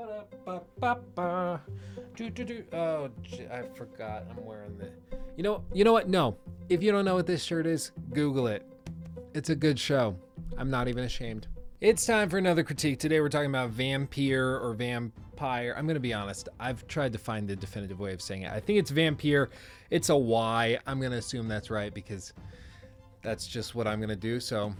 Oh, I forgot. I'm wearing the. You know what? No. If you don't know what this shirt is, Google it. It's a good show. I'm not even ashamed. It's time for another critique. Today we're talking about Vampyr or Vampyr. I'm going to be honest. I've tried to find the definitive way of saying it. I think it's Vampyr. It's a Y. I'm going to assume that's right because that's just what I'm going to do. So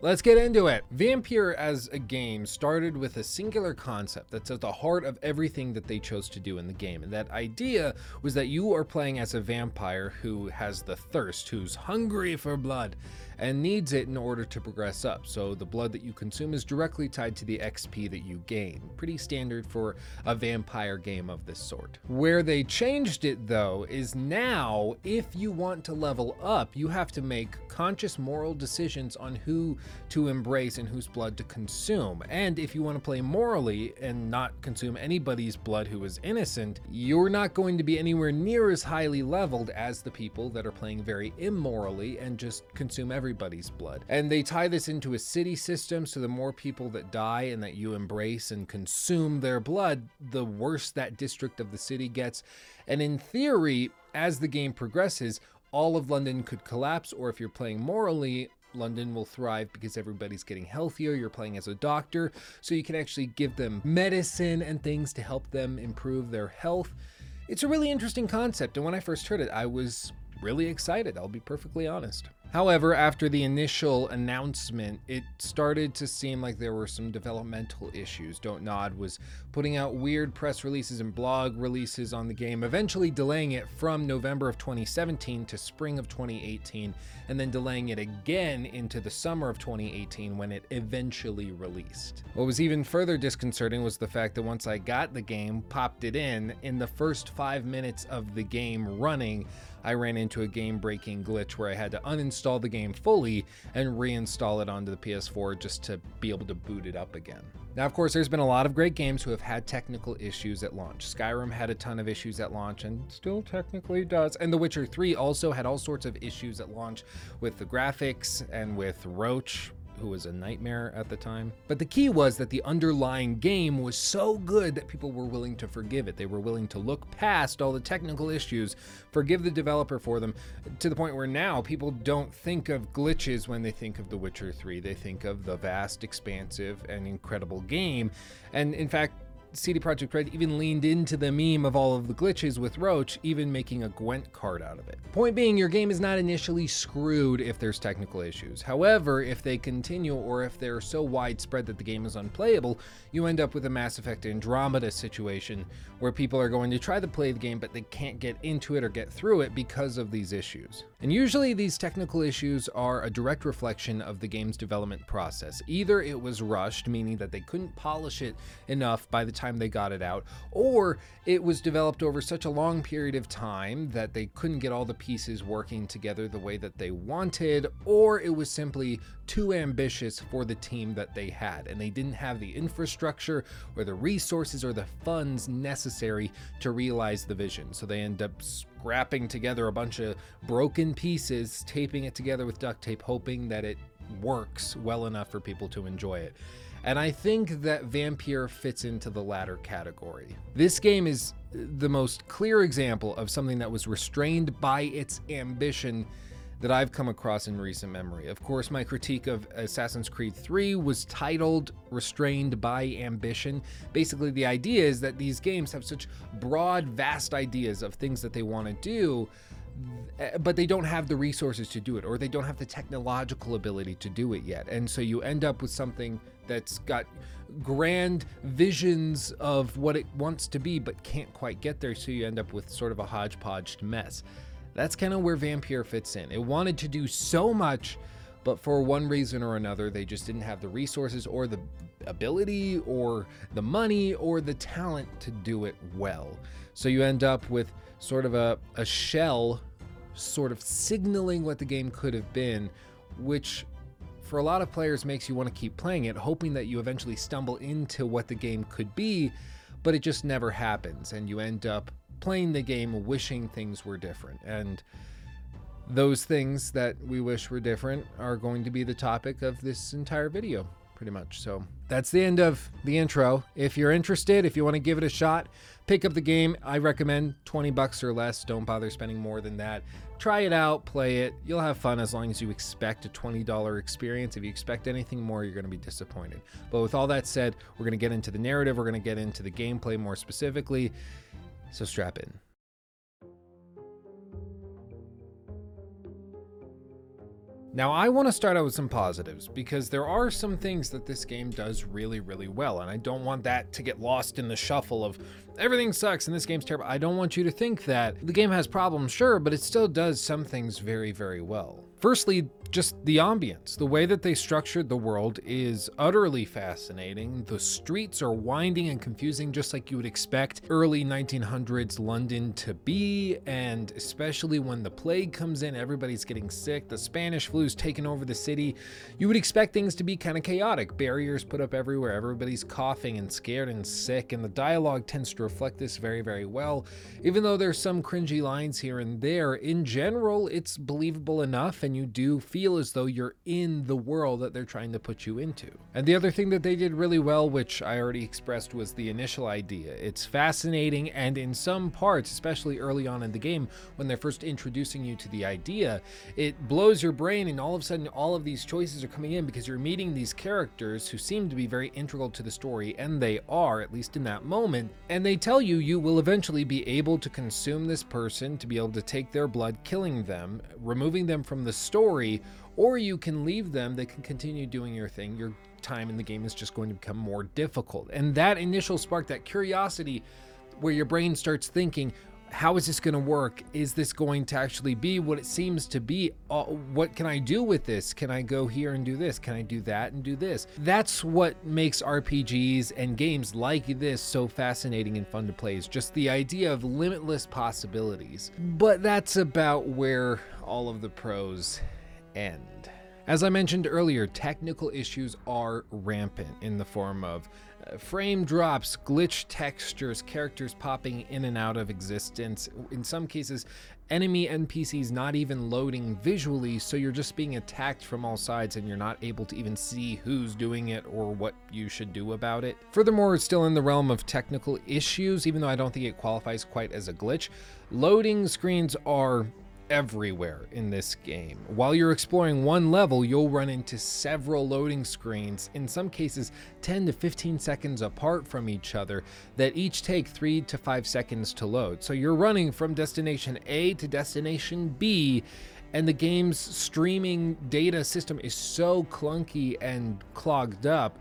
let's get into it. Vampyr as a game started with a singular concept that's at the heart of everything that they chose to do in the game. And that idea was that you are playing as a vampire who has the thirst, who's hungry for blood, and needs it in order to progress up. So the blood that you consume is directly tied to the XP that you gain. Pretty standard for a vampire game of this sort. Where they changed it, though, is now if you want to level up, you have to make conscious moral decisions on who to embrace and whose blood to consume. And if you want to play morally and not consume anybody's blood who is innocent, you're not going to be anywhere near as highly leveled as the people that are playing very immorally and just consume everybody's blood. And they tie this into a city system, so the more people that die and that you embrace and consume their blood, the worse that district of the city gets. And in theory, as the game progresses, all of London could collapse, or if you're playing morally, London will thrive because everybody's getting healthier. You're playing as a doctor, so you can actually give them medicine and things to help them improve their health. It's a really interesting concept, and when I first heard it, I was really excited, I'll be perfectly honest. However, after the initial announcement, it started to seem like there were some developmental issues. Don't Nod was putting out weird press releases and blog releases on the game, eventually delaying it from November of 2017 to spring of 2018, and then delaying it again into the summer of 2018 when it eventually released. What was even further disconcerting was the fact that once I got the game, popped it in the first 5 minutes of the game running, I ran into a game-breaking glitch where I had to uninstall the game fully and reinstall it onto the PS4 just to be able to boot it up again. Now, of course, there's been a lot of great games who have had technical issues at launch. Skyrim had a ton of issues at launch and still technically does. And The Witcher 3 also had all sorts of issues at launch with the graphics and with Roach, who was a nightmare at the time. But the key was that the underlying game was so good that people were willing to forgive it. They were willing to look past all the technical issues, forgive the developer for them, to the point where now people don't think of glitches when they think of The Witcher 3. They think of the vast, expansive, and incredible game. And in fact, CD Projekt Red even leaned into the meme of all of the glitches with Roach, even making a Gwent card out of it. Point being, your game is not initially screwed if there's technical issues. However, if they continue or if they're so widespread that the game is unplayable, you end up with a Mass Effect Andromeda situation where people are going to try to play the game, but they can't get into it or get through it because of these issues. And usually these technical issues are a direct reflection of the game's development process. Either it was rushed, meaning that they couldn't polish it enough by the time they got it out, or it was developed over such a long period of time that they couldn't get all the pieces working together the way that they wanted, or it was simply too ambitious for the team that they had, and they didn't have the infrastructure or the resources or the funds necessary to realize the vision. So they end up scrapping together a bunch of broken pieces, taping it together with duct tape, hoping that it works well enough for people to enjoy it. And I think that Vampyr fits into the latter category. This game is the most clear example of something that was restrained by its ambition that I've come across in recent memory. Of course, my critique of Assassin's Creed III was titled Restrained by Ambition. Basically, the idea is that these games have such broad, vast ideas of things that they want to do, but they don't have the resources to do it, or they don't have the technological ability to do it yet. And so you end up with something that's got grand visions of what it wants to be, but can't quite get there, so you end up with sort of a hodgepodge mess. That's kind of where Vampyr fits in. It wanted to do so much, but for one reason or another, they just didn't have the resources or the ability or the money or the talent to do it well. So you end up with sort of a shell sort of signaling what the game could have been, which for a lot of players makes you want to keep playing it, hoping that you eventually stumble into what the game could be, but it just never happens. And you end up playing the game wishing things were different. And those things that we wish were different are going to be the topic of this entire video. pretty much. So that's the end of the intro. If you're interested, if you want to give it a shot, pick up the game. I recommend $20 or less. Don't bother spending more than that. Try it out, play it. You'll have fun as long as you expect a $20 experience. If you expect anything more, you're going to be disappointed. But with all that said, we're going to get into the narrative. We're going to get into the gameplay more specifically. So strap in. Now, I want to start out with some positives because there are some things that this game does really, really well, and I don't want that to get lost in the shuffle of everything sucks and this game's terrible. I don't want you to think that the game has problems, sure, but it still does some things very, very well. Firstly, just the ambience. The way that they structured the world is utterly fascinating. The streets are winding and confusing, just like you would expect early 1900s London to be, and especially when the plague comes in, everybody's getting sick, the Spanish flu's taken over the city. You would expect things to be kind of chaotic. Barriers put up everywhere, everybody's coughing and scared and sick, and the dialogue tends to reflect this very, very well. Even though there's some cringy lines here and there, in general, it's believable enough, and you do feel as though you're in the world that they're trying to put you into. And the other thing that they did really well, which I already expressed, was the initial idea. It's fascinating, and in some parts, especially early on in the game, when they're first introducing you to the idea, it blows your brain, and all of a sudden, all of these choices are coming in because you're meeting these characters who seem to be very integral to the story, and they are, at least in that moment, and they tell you you will eventually be able to consume this person, to be able to take their blood, killing them, removing them from the story, or you can leave them. They can continue doing your thing. Your time in the game is just going to become more difficult. And that initial spark, that curiosity where your brain starts thinking, how is this going to work? Is this going to actually be what it seems to be? What can I do with this? Can I go here and do this? Can I do that and do this? That's what makes RPGs and games like this so fascinating and fun to play, is just the idea of limitless possibilities. But that's about where all of the pros end. As I mentioned earlier, technical issues are rampant in the form of frame drops, glitch textures, characters popping in and out of existence. In some cases, enemy NPCs not even loading visually, so you're just being attacked from all sides and you're not able to even see who's doing it or what you should do about it. Furthermore, it's still in the realm of technical issues, even though I don't think it qualifies quite as a glitch. Loading screens are everywhere in this game. While you're exploring one level, you'll run into several loading screens, in some cases 10 to 15 seconds apart from each other, that each take 3 to 5 seconds to load. So you're running from destination A to destination B, and the game's streaming data system is so clunky and clogged up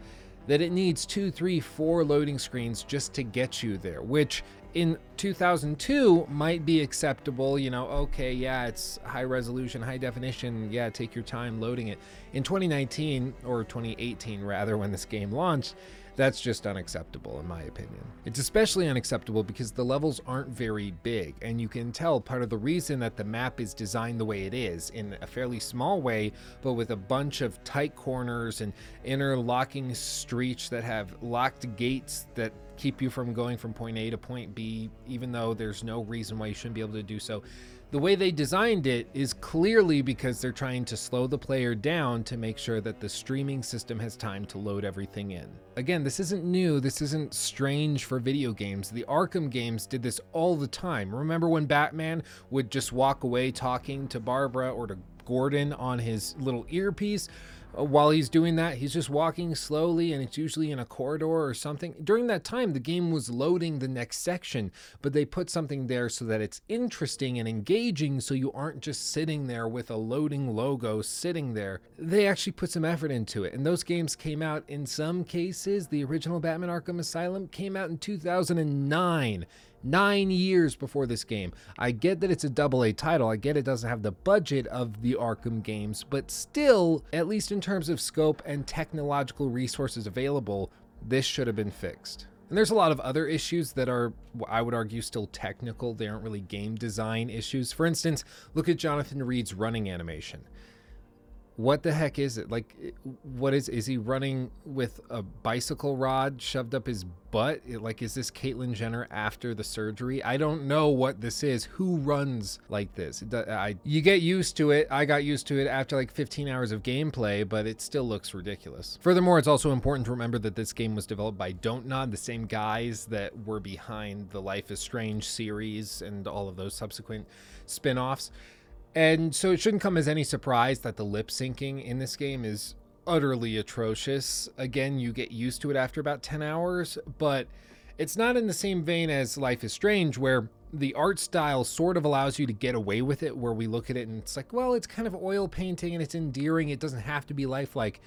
that it needs 2, 3, 4 loading screens just to get you there, which in 2002 might be acceptable. You know, okay, yeah, it's high resolution, high definition, yeah, take your time loading it. In 2019, or 2018 rather, when this game launched, that's just unacceptable in my opinion. It's especially unacceptable because the levels aren't very big, and you can tell part of the reason that the map is designed the way it is, in a fairly small way, but with a bunch of tight corners and interlocking streets that have locked gates that keep you from going from point A to point B, even though there's no reason why you shouldn't be able to do so. The way they designed it is clearly because they're trying to slow the player down to make sure that the streaming system has time to load everything in. Again, this isn't new, this isn't strange for video games. The Arkham games did this all the time. Remember when Batman would just walk away talking to Barbara or to Gordon on his little earpiece? While he's doing that, he's just walking slowly, and it's usually in a corridor or something. During that time, the game was loading the next section, but they put something there so that it's interesting and engaging, so you aren't just sitting there with a loading logo sitting there. They actually put some effort into it, and those games came out, in some cases, the original Batman Arkham Asylum came out in 2009. 9 years before this game. I get that it's a AA title, I get it doesn't have the budget of the Arkham games, but still, at least in terms of scope and technological resources available, this should have been fixed. And there's a lot of other issues that are, I would argue, still technical. They aren't really game design issues. For instance, look at Jonathan Reed's running animation. what the heck is it? Like, what is he running with a bicycle rod shoved up his butt? Like, is this Caitlyn Jenner after the surgery? I don't know what this is. Who runs like this? You get used to it. I got used to it after like 15 hours of gameplay, but it still looks ridiculous. Furthermore, it's also important to remember that this game was developed by Don't Nod, the same guys that were behind the Life is Strange series and all of those subsequent spin-offs. And so it shouldn't come as any surprise that the lip syncing in this game is utterly atrocious. Again, you get used to it after about 10 hours, but it's not in the same vein as Life is Strange, where the art style sort of allows you to get away with it, where we look at it and it's like, well, it's kind of oil painting and it's endearing. It doesn't have to be lifelike.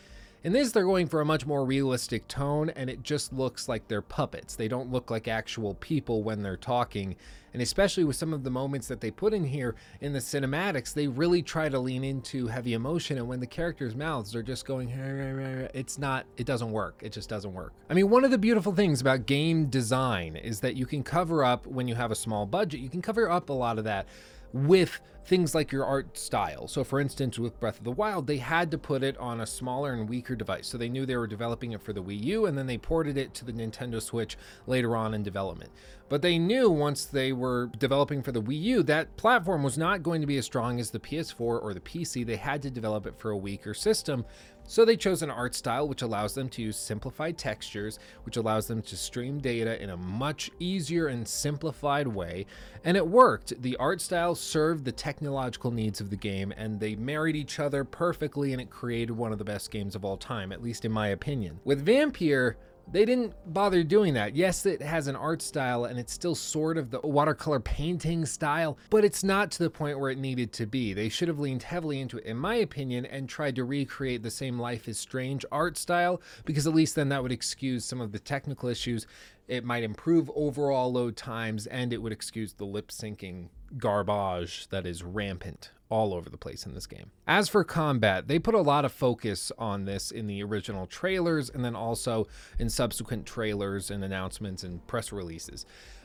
In this, they're going for a much more realistic tone, and it just looks like they're puppets. They don't look like actual people when they're talking. And especially with some of the moments that they put in here in the cinematics, they really try to lean into heavy emotion. And when the characters' mouths are just going, it doesn't work. It just doesn't work. I mean, one of the beautiful things about game design is that you can cover up, when you have a small budget, you can cover up a lot of that with things like your art style. So for instance, with Breath of the Wild, they had to put it on a smaller and weaker device. So they knew they were developing it for the Wii U, and then they ported it to the Nintendo Switch later on in development. But they knew once they were developing for the Wii U, that platform was not going to be as strong as the PS4 or the PC. They had to develop it for a weaker system. So they chose an art style which allows them to use simplified textures, which allows them to stream data in a much easier and simplified way. And it worked. The art style served the technological needs of the game, and they married each other perfectly, and it created one of the best games of all time, at least in my opinion. With Vampyr, they didn't bother doing that. Yes, it has an art style, and it's still sort of the watercolor painting style, but it's not to the point where it needed to be. They should have leaned heavily into it, in my opinion, and tried to recreate the same Life is Strange art style, because at least then that would excuse some of the technical issues. It might improve overall load times, and it would excuse the lip syncing garbage that is rampant all over the place in this game. As for combat, they put a lot of focus on this in the original trailers, and then also in subsequent trailers and announcements and press releases.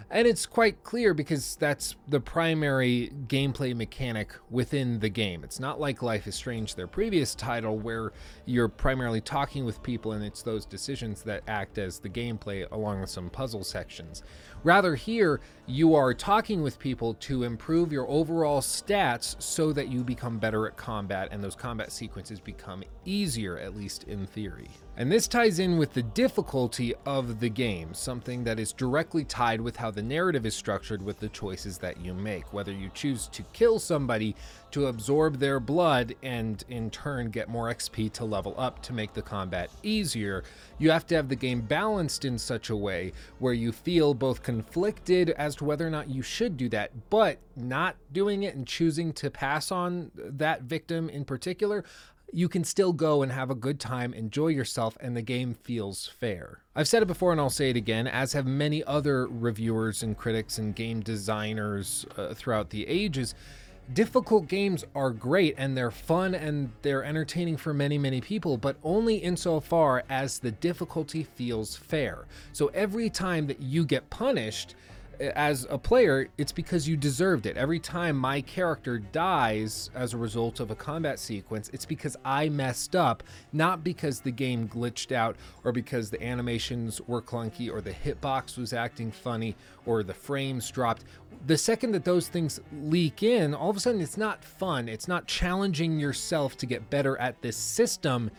And it's quite clear because that's the primary gameplay mechanic within the game. It's not like Life is Strange, their previous title, where you're primarily talking with people and it's those decisions that act as the gameplay along with some puzzle sections. Rather here, you are talking with people to improve your overall stats so that you become better at combat, and those combat sequences become easier, at least in theory. And this ties in with the difficulty of the game, something that is directly tied with how the narrative is structured with the choices that you make, whether you choose to kill somebody to absorb their blood and in turn get more XP to level up to make the combat easier. You have to have the game balanced in such a way where you feel both conflicted as to whether or not you should do that, but not doing it and choosing to pass on that victim in particular, you can still go and have a good time, enjoy yourself, and the game feels fair. I've said it before and I'll say it again, as have many other reviewers and critics and game designers throughout the ages, difficult games are great and they're fun and they're entertaining for many, many people, but only insofar as the difficulty feels fair. So every time that you get punished, as a player, it's because you deserved it. Every time my character dies as a result of a combat sequence, it's because I messed up, not because the game glitched out or because the animations were clunky or the hitbox was acting funny or the frames dropped. The second that those things leak in, all of a sudden it's not fun. It's not challenging yourself to get better at this system.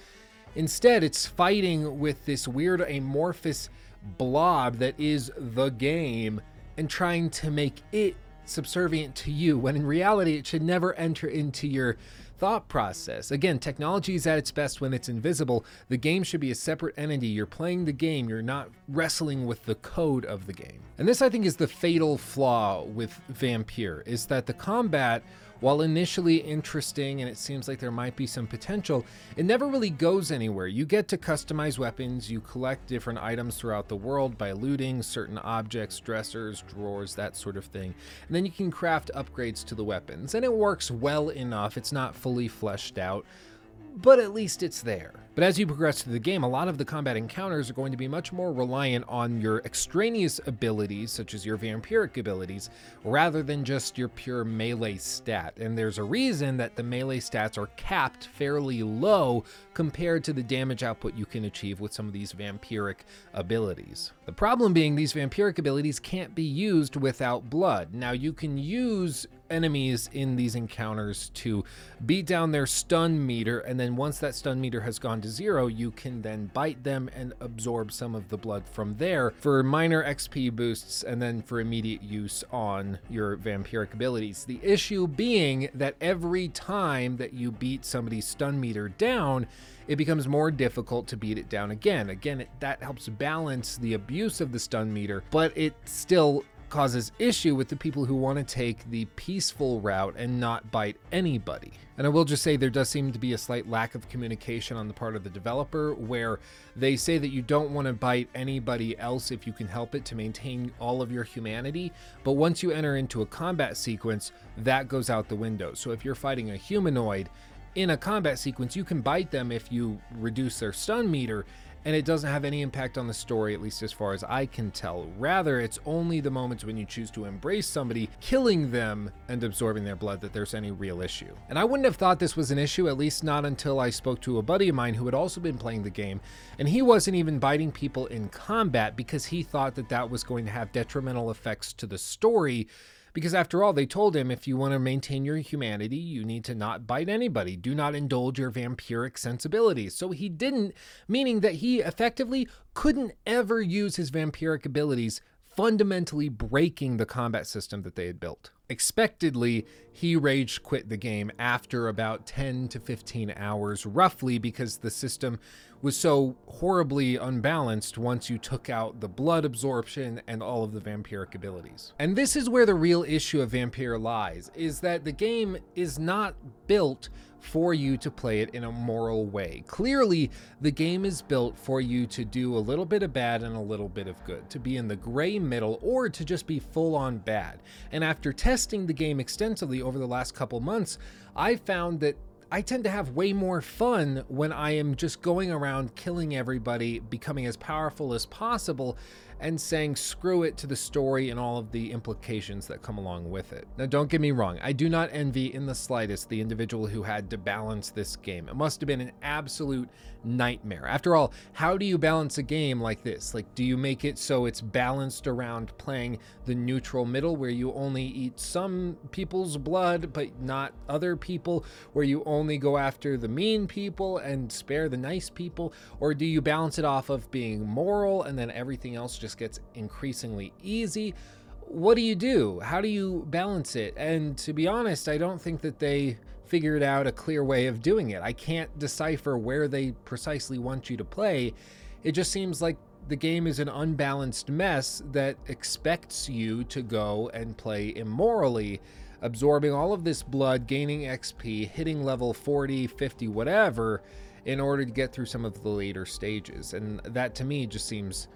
Instead, it's fighting with this weird amorphous blob that is the game and trying to make it subservient to you, when in reality it should never enter into your thought process. Again, technology is at its best when it's invisible. The game should be a separate entity. You're playing the game, you're not wrestling with the code of the game. And this, I think, is the fatal flaw with Vampyr, is that the combat, while initially interesting and it seems like there might be some potential, it never really goes anywhere. You get to customize weapons, you collect different items throughout the world by looting certain objects, dressers, drawers, that sort of thing. And then you can craft upgrades to the weapons, and it works well enough. It's not fully fleshed out, but at least it's there. But as you progress through the game, a lot of the combat encounters are going to be much more reliant on your extraneous abilities, such as your vampiric abilities, rather than just your pure melee stat. And there's a reason that the melee stats are capped fairly low compared to the damage output you can achieve with some of these vampiric abilities. The problem being these vampiric abilities can't be used without blood. Now, you can use enemies in these encounters to beat down their stun meter, and then once that stun meter has gone to zero, you can then bite them and absorb some of the blood from there for minor XP boosts and then for immediate use on your vampiric abilities. The issue being that every time that you beat somebody's stun meter down, it becomes more difficult to beat it down again. That helps balance the abuse of the stun meter, but it still causes issue with the people who want to take the peaceful route and not bite anybody. And I will just say there does seem to be a slight lack of communication on the part of the developer, where they say that you don't want to bite anybody else if you can help it to maintain all of your humanity. But once you enter into a combat sequence, that goes out the window. So if you're fighting a humanoid in a combat sequence, you can bite them if you reduce their stun meter, and it doesn't have any impact on the story, at least as far as I can tell. Rather, it's only the moments when you choose to embrace somebody, killing them and absorbing their blood, that there's any real issue. And I wouldn't have thought this was an issue, at least not until I spoke to a buddy of mine who had also been playing the game, and he wasn't even biting people in combat because he thought that that was going to have detrimental effects to the story. Because after all, they told him, if you want to maintain your humanity, you need to not bite anybody. Do not indulge your vampiric sensibilities. So he didn't, meaning that he effectively couldn't ever use his vampiric abilities, fundamentally breaking the combat system that they had built. Expectedly, he rage quit the game after about 10 to 15 hours, roughly, because the system was so horribly unbalanced once you took out the blood absorption and all of the vampiric abilities. And this is where the real issue of Vampyr lies, is that the game is not built for you to play it in a moral way. Clearly, the game is built for you to do a little bit of bad and a little bit of good, to be in the gray middle, or to just be full-on bad. And after testing the game extensively over the last couple months, I found that I tend to have way more fun when I am just going around killing everybody, becoming as powerful as possible, and saying screw it to the story and all of the implications that come along with it. Now, don't get me wrong, I do not envy in the slightest the individual who had to balance this game. It must have been an absolute nightmare. After all, how do you balance a game like this? Like, do you make it so it's balanced around playing the neutral middle, where you only eat some people's blood but not other people, where you only go after the mean people and spare the nice people? Or do you balance it off of being moral and then everything else just gets increasingly easy? What do you do? How do you balance it? And to be honest, I don't think that they figured out a clear way of doing it. I can't decipher where they precisely want you to play. It just seems like the game is an unbalanced mess that expects you to go and play immorally, absorbing all of this blood, gaining XP, hitting level 40, 50, whatever, in order to get through some of the later stages. And that to me just seems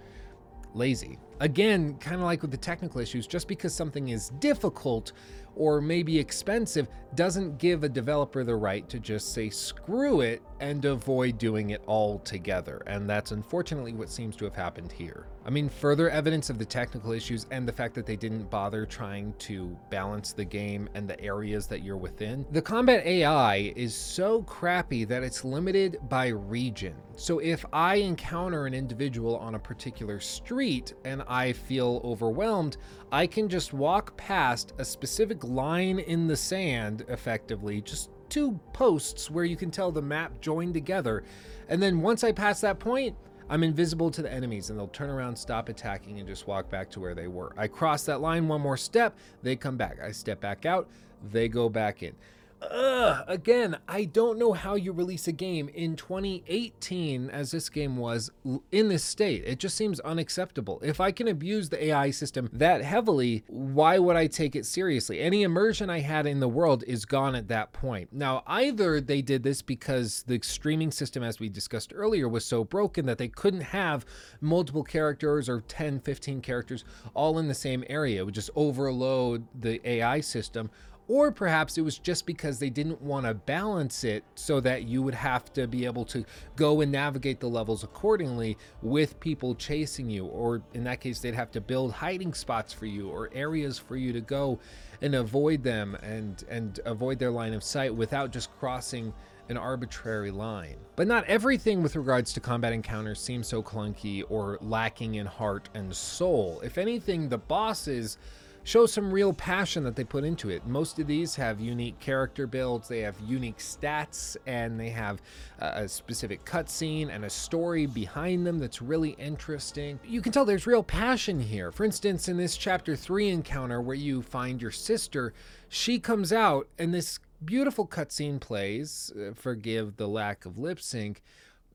lazy. Again, kind of like with the technical issues, just because something is difficult or maybe expensive doesn't give a developer the right to just say screw it and avoid doing it altogether. And that's unfortunately what seems to have happened here. I mean, further evidence of the technical issues and the fact that they didn't bother trying to balance the game and the areas that you're within. The combat AI is so crappy that it's limited by region. So if I encounter an individual on a particular street and I feel overwhelmed, I can just walk past a specific line in the sand, effectively, just two posts where you can tell the map joined together. And then once I pass that point, I'm invisible to the enemies and they'll turn around, stop attacking, and just walk back to where they were. I cross that line one more step, they come back. I step back out, they go back in. Again, I don't know how you release a game in 2018, as this game was, in this state. It just seems unacceptable. If I can abuse the AI system that heavily, why would I take it seriously? Any immersion I had in the world is gone at that point. Now, either they did this because the streaming system, as we discussed earlier, was so broken that they couldn't have multiple characters or 10, 15 characters all in the same area. It would just overload the AI system. Or perhaps it was just because they didn't want to balance it so that you would have to be able to go and navigate the levels accordingly with people chasing you. Or in that case, they'd have to build hiding spots for you or areas for you to go and avoid them and avoid their line of sight without just crossing an arbitrary line. But not everything with regards to combat encounters seems so clunky or lacking in heart and soul. If anything, the bosses show some real passion that they put into it. Most of these have unique character builds, they have unique stats, and they have a specific cutscene and a story behind them that's really interesting. You can tell there's real passion here. For instance, in this chapter 3 encounter where you find your sister, she comes out and this beautiful cutscene plays, forgive the lack of lip sync,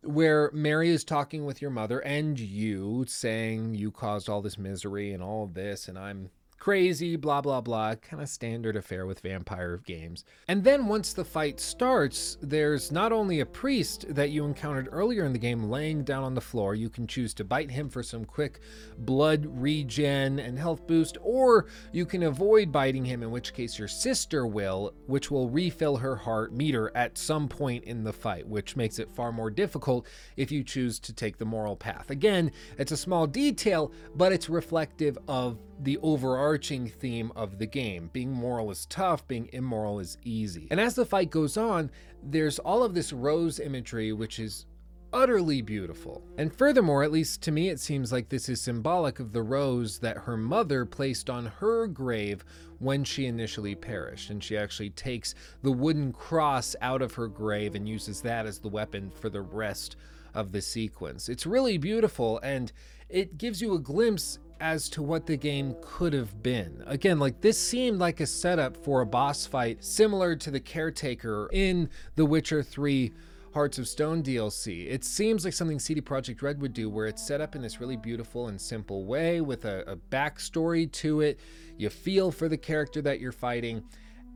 where Mary is talking with your mother and you, saying you caused all this misery and all of this and I'm crazy, blah, blah, blah, kind of standard affair with Vampyr games. And then once the fight starts, there's not only a priest that you encountered earlier in the game laying down on the floor. You can choose to bite him for some quick blood regen and health boost, or you can avoid biting him, in which case your sister will, which will refill her heart meter at some point in the fight, which makes it far more difficult if you choose to take the moral path. Again, it's a small detail, but it's reflective of the overarching theme of the game. Being moral is tough, being immoral is easy. And as the fight goes on, there's all of this rose imagery, which is utterly beautiful. And furthermore, at least to me, it seems like this is symbolic of the rose that her mother placed on her grave when she initially perished. And she actually takes the wooden cross out of her grave and uses that as the weapon for the rest of the sequence. It's really beautiful, and it gives you a glimpse as to what the game could have been. Again, like, this seemed like a setup for a boss fight similar to The Caretaker in The Witcher 3 Hearts of Stone DLC. It seems like something CD Projekt Red would do, where it's set up in this really beautiful and simple way with a backstory to it. You feel for the character that you're fighting,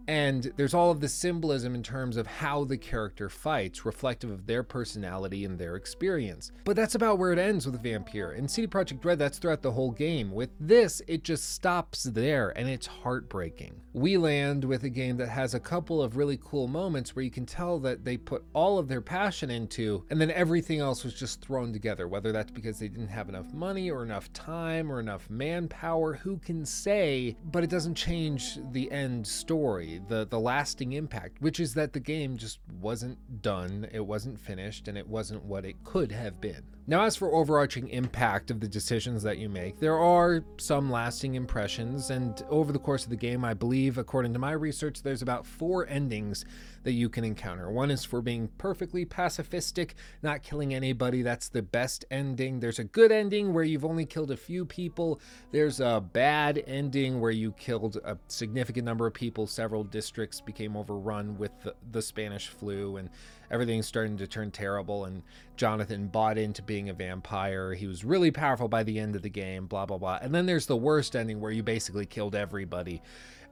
and there's all of the symbolism in terms of how the character fights, reflective of their personality and their experience. But that's about where it ends with Vampyr. In CD Projekt Red, that's throughout the whole game. With this, it just stops there, and it's heartbreaking. We land with a game that has a couple of really cool moments where you can tell that they put all of their passion into, and then everything else was just thrown together, whether that's because they didn't have enough money or enough time or enough manpower, who can say, but it doesn't change the end story. The lasting impact, which is that the game just wasn't done, it wasn't finished, and it wasn't what it could have been. Now, as for overarching impact of the decisions that you make, there are some lasting impressions, and over the course of the game, I believe, according to my research, there's about 4 endings that you can encounter. One is for being perfectly pacifistic, not killing anybody. That's the best ending. There's a good ending where you've only killed a few people. There's a bad ending where you killed a significant number of people. Several districts became overrun with the Spanish flu, and everything's starting to turn terrible, and Jonathan bought into being a vampire. He was really powerful by the end of the game, blah, blah, blah. And then there's the worst ending where you basically killed everybody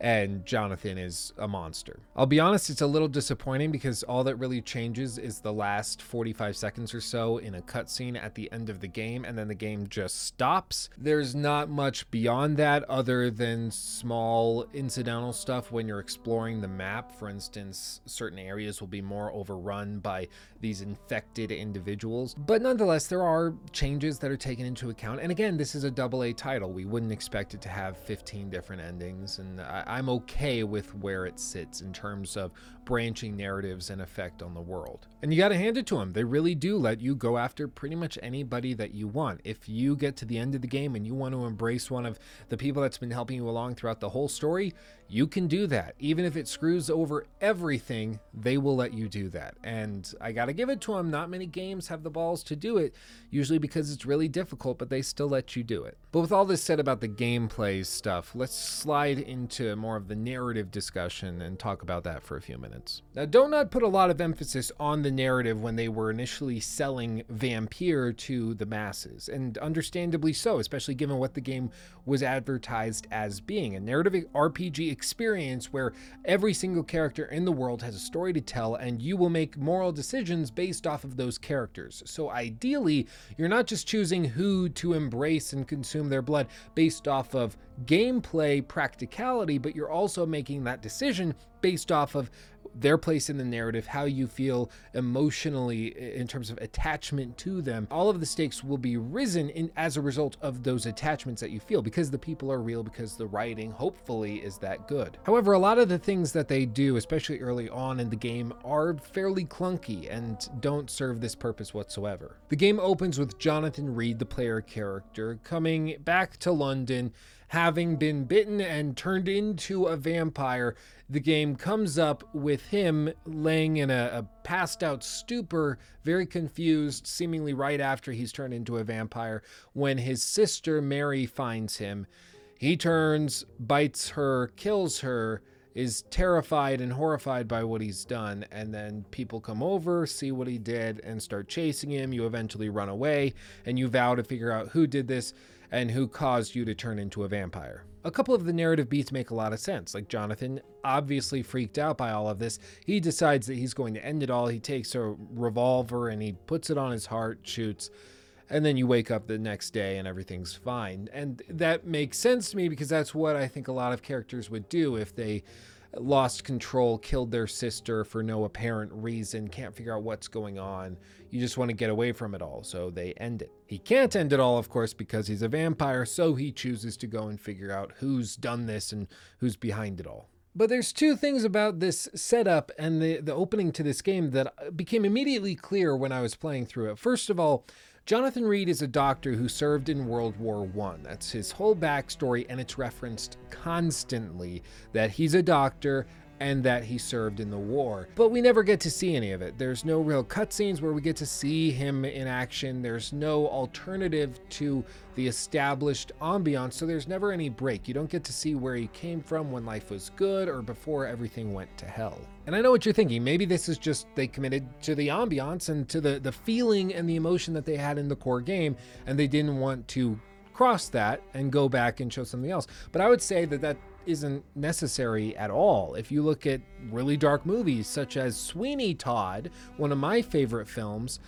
and Jonathan is a monster. I'll be honest, it's a little disappointing because all that really changes is the last 45 seconds or so in a cutscene at the end of the game, and then the game just stops. There's not much beyond that other than small incidental stuff when you're exploring the map. For instance, certain areas will be more overrun by these infected individuals. But nonetheless, there are changes that are taken into account. And again, this is a AA title. We wouldn't expect it to have 15 different endings, and I'm okay with where it sits in terms of branching narratives and effect on the world. And you gotta hand it to them. They really do let you go after pretty much anybody that you want. If you get to the end of the game and you want to embrace one of the people that's been helping you along throughout the whole story, you can do that. Even if it screws over everything, they will let you do that. And I gotta give it to them, not many games have the balls to do it, usually because it's really difficult, but they still let you do it. But with all this said about the gameplay stuff, let's slide into more of the narrative discussion and talk about that for a few minutes. Now, Don't Nod put a lot of emphasis on the narrative when they were initially selling Vampyr to the masses, and understandably so, especially given what the game was advertised as being, a narrative RPG experience where every single character in the world has a story to tell, and you will make moral decisions based off of those characters. So ideally, you're not just choosing who to embrace and consume their blood based off of gameplay practicality, but you're also making that decision based off of their place in the narrative, how you feel emotionally in terms of attachment to them. All of the stakes will be risen as a result of those attachments that you feel, because the people are real, because the writing hopefully is that good. However, a lot of the things that they do, especially early on in the game, are fairly clunky and don't serve this purpose whatsoever. The game opens with Jonathan Reed, the player character, coming back to London, having been bitten and turned into a vampire. The game comes up with him laying in a passed out stupor, very confused, seemingly right after he's turned into a vampire, when his sister Mary finds him. He turns, bites her, kills her, is terrified and horrified by what he's done, and then people come over, see what he did, and start chasing him. You eventually run away, and you vow to figure out who did this and who caused you to turn into a vampire. A couple of the narrative beats make a lot of sense. Like, Jonathan, obviously freaked out by all of this, he decides that he's going to end it all. He takes a revolver and he puts it on his heart, shoots, and then you wake up the next day and everything's fine. And that makes sense to me, because that's what I think a lot of characters would do if they lost control, killed their sister for no apparent reason, can't figure out what's going on. You just want to get away from it all, so they end it. He can't end it all, of course, because he's a vampire, so he chooses to go and figure out who's done this and who's behind it all. But there's two things about this setup and the opening to this game that became immediately clear when I was playing through it. First of all, Jonathan Reed is a doctor who served in World War I. That's his whole backstory, and it's referenced constantly that he's a doctor and that he served in the war. But we never get to see any of it. There's no real cutscenes where we get to see him in action. There's no alternative to the established ambiance, so there's never any break. You don't get to see where he came from when life was good or before everything went to hell. And I know what you're thinking. Maybe this is just they committed to the ambiance and to the feeling and the emotion that they had in the core game, and they didn't want to cross that and go back and show something else. But I would say that isn't necessary at all. If you look at really dark movies such as Sweeney Todd, one of my favorite films,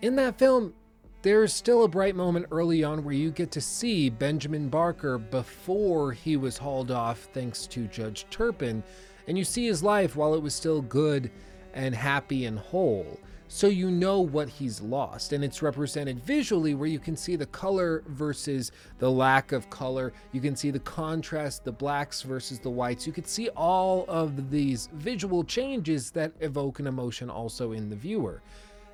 in that film there's still a bright moment early on where you get to see Benjamin Barker before he was hauled off thanks to Judge Turpin, and you see his life while it was still good and happy and whole. So you know what he's lost, and it's represented visually where you can see the color versus the lack of color. You can see the contrast, the blacks versus the whites. You can see all of these visual changes that evoke an emotion also in the viewer.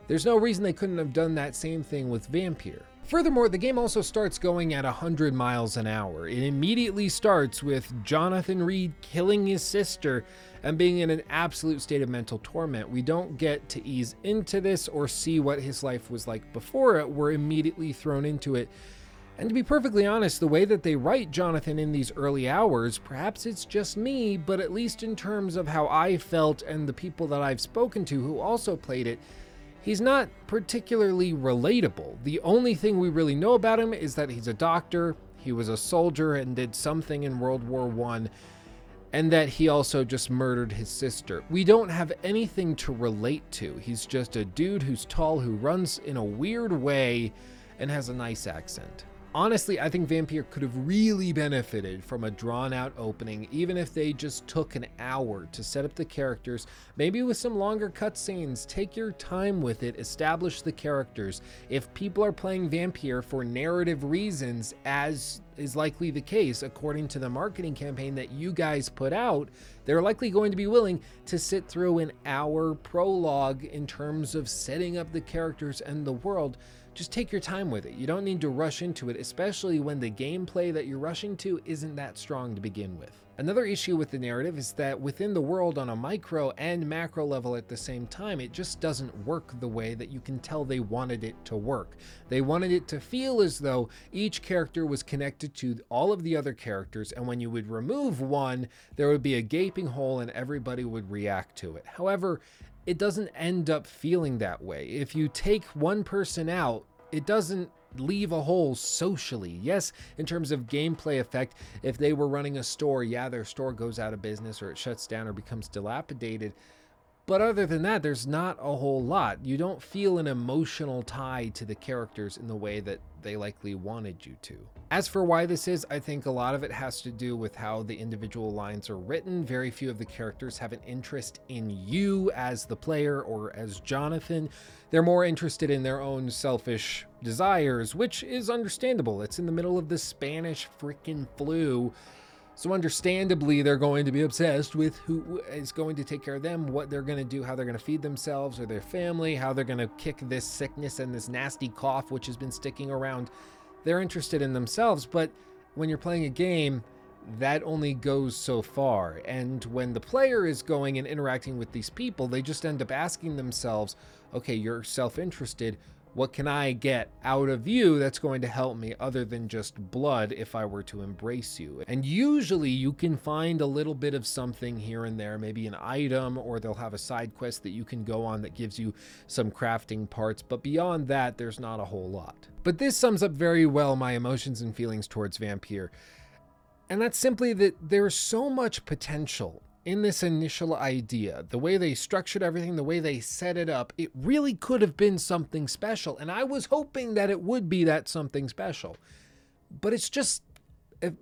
There's no reason they couldn't have done that same thing with Vampyr. Furthermore, the game also starts going at 100 miles an hour. It immediately starts with Jonathan Reed killing his sister and being in an absolute state of mental torment. We don't get to ease into this or see what his life was like before it. We're immediately thrown into it. And to be perfectly honest, the way that they write Jonathan in these early hours, perhaps it's just me, but at least in terms of how I felt and the people that I've spoken to who also played it, he's not particularly relatable. The only thing we really know about him is that he's a doctor, he was a soldier and did something in World War I, and that he also just murdered his sister. We don't have anything to relate to. He's just a dude who's tall, who runs in a weird way, and has a nice accent. Honestly, I think Vampyr could have really benefited from a drawn-out opening, even if they just took an hour to set up the characters, maybe with some longer cutscenes. Take your time with it, establish the characters. If people are playing Vampyr for narrative reasons, as is likely the case according to the marketing campaign that you guys put out, they're likely going to be willing to sit through an hour prologue in terms of setting up the characters and the world. Just take your time with it. You don't need to rush into it, especially when the gameplay that you're rushing to isn't that strong to begin with. Another issue with the narrative is that within the world on a micro and macro level at the same time, it just doesn't work the way that you can tell they wanted it to work. They wanted it to feel as though each character was connected to all of the other characters, and when you would remove one, there would be a gaping hole and everybody would react to it. However, it doesn't end up feeling that way. If you take one person out, it doesn't leave a hole socially. Yes, in terms of gameplay effect, if they were running a store, yeah, their store goes out of business or it shuts down or becomes dilapidated, But other than that, there's not a whole lot. You don't feel an emotional tie to the characters in the way that they likely wanted you to. As for why this is, I think a lot of it has to do with how the individual lines are written. Very few of the characters have an interest in you as the player or as Jonathan. They're more interested in their own selfish desires, which is understandable. It's in the middle of the Spanish freaking flu. So understandably, they're going to be obsessed with who is going to take care of them, what they're going to do, how they're going to feed themselves or their family, how they're going to kick this sickness and this nasty cough which has been sticking around. They're interested in themselves, but when you're playing a game, that only goes so far. And when the player is going and interacting with these people, they just end up asking themselves, okay, you're self-interested. What can I get out of you that's going to help me other than just blood if I were to embrace you? And usually you can find a little bit of something here and there, maybe an item, or they'll have a side quest that you can go on that gives you some crafting parts. But beyond that, there's not a whole lot. But this sums up very well my emotions and feelings towards Vampyr. And that's simply that there's so much potential in this initial idea. The way they structured everything, the way they set it up, it really could have been something special. And I was hoping that it would be that something special. But it's just,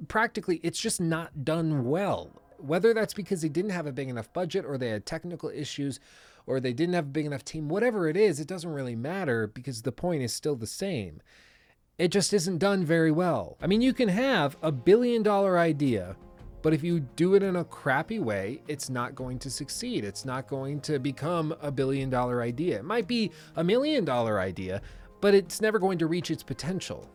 practically, it's just not done well. Whether that's because they didn't have a big enough budget, or they had technical issues, or they didn't have a big enough team, whatever it is, it doesn't really matter because the point is still the same. It just isn't done very well. I mean, you can have $1 billion idea, but if you do it in a crappy way, it's not going to succeed. It's not going to become $1 billion idea. It might be $1 million idea, but it's never going to reach its potential.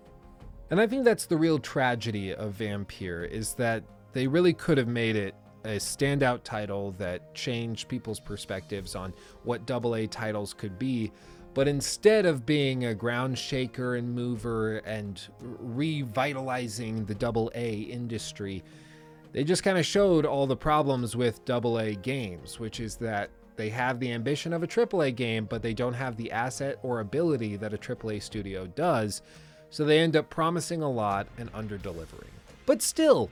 And I think that's the real tragedy of Vampyr, is that they really could have made it a standout title that changed people's perspectives on what AA titles could be. But instead of being a ground shaker and mover and revitalizing the AA industry, they just kind of showed all the problems with AA games, which is that they have the ambition of a AAA game, but they don't have the asset or ability that a AAA studio does. So they end up promising a lot and under-delivering. But still,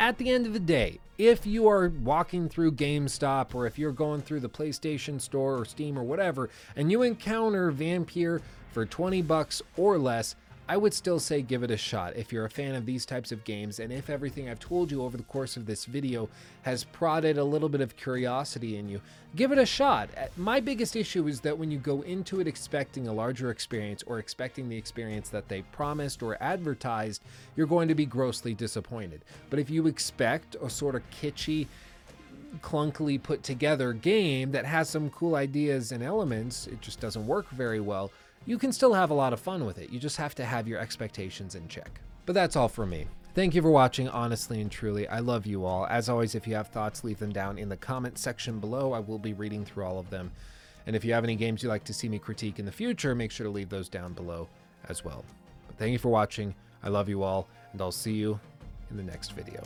at the end of the day, if you are walking through GameStop, or if you're going through the PlayStation Store or Steam or whatever, and you encounter Vampyr for $20 or less, I would still say give it a shot if you're a fan of these types of games, and if everything I've told you over the course of this video has prodded a little bit of curiosity in you, give it a shot. My biggest issue is that when you go into it expecting a larger experience, or expecting the experience that they promised or advertised, you're going to be grossly disappointed. But if you expect a sort of kitschy, clunkily put together game that has some cool ideas and elements, it just doesn't work very well. You can still have a lot of fun with it. You just have to have your expectations in check. But that's all for me. Thank you for watching, honestly and truly. I love you all. As always, if you have thoughts, leave them down in the comment section below. I will be reading through all of them. And if you have any games you'd like to see me critique in the future, make sure to leave those down below as well. But thank you for watching. I love you all, and I'll see you in the next video.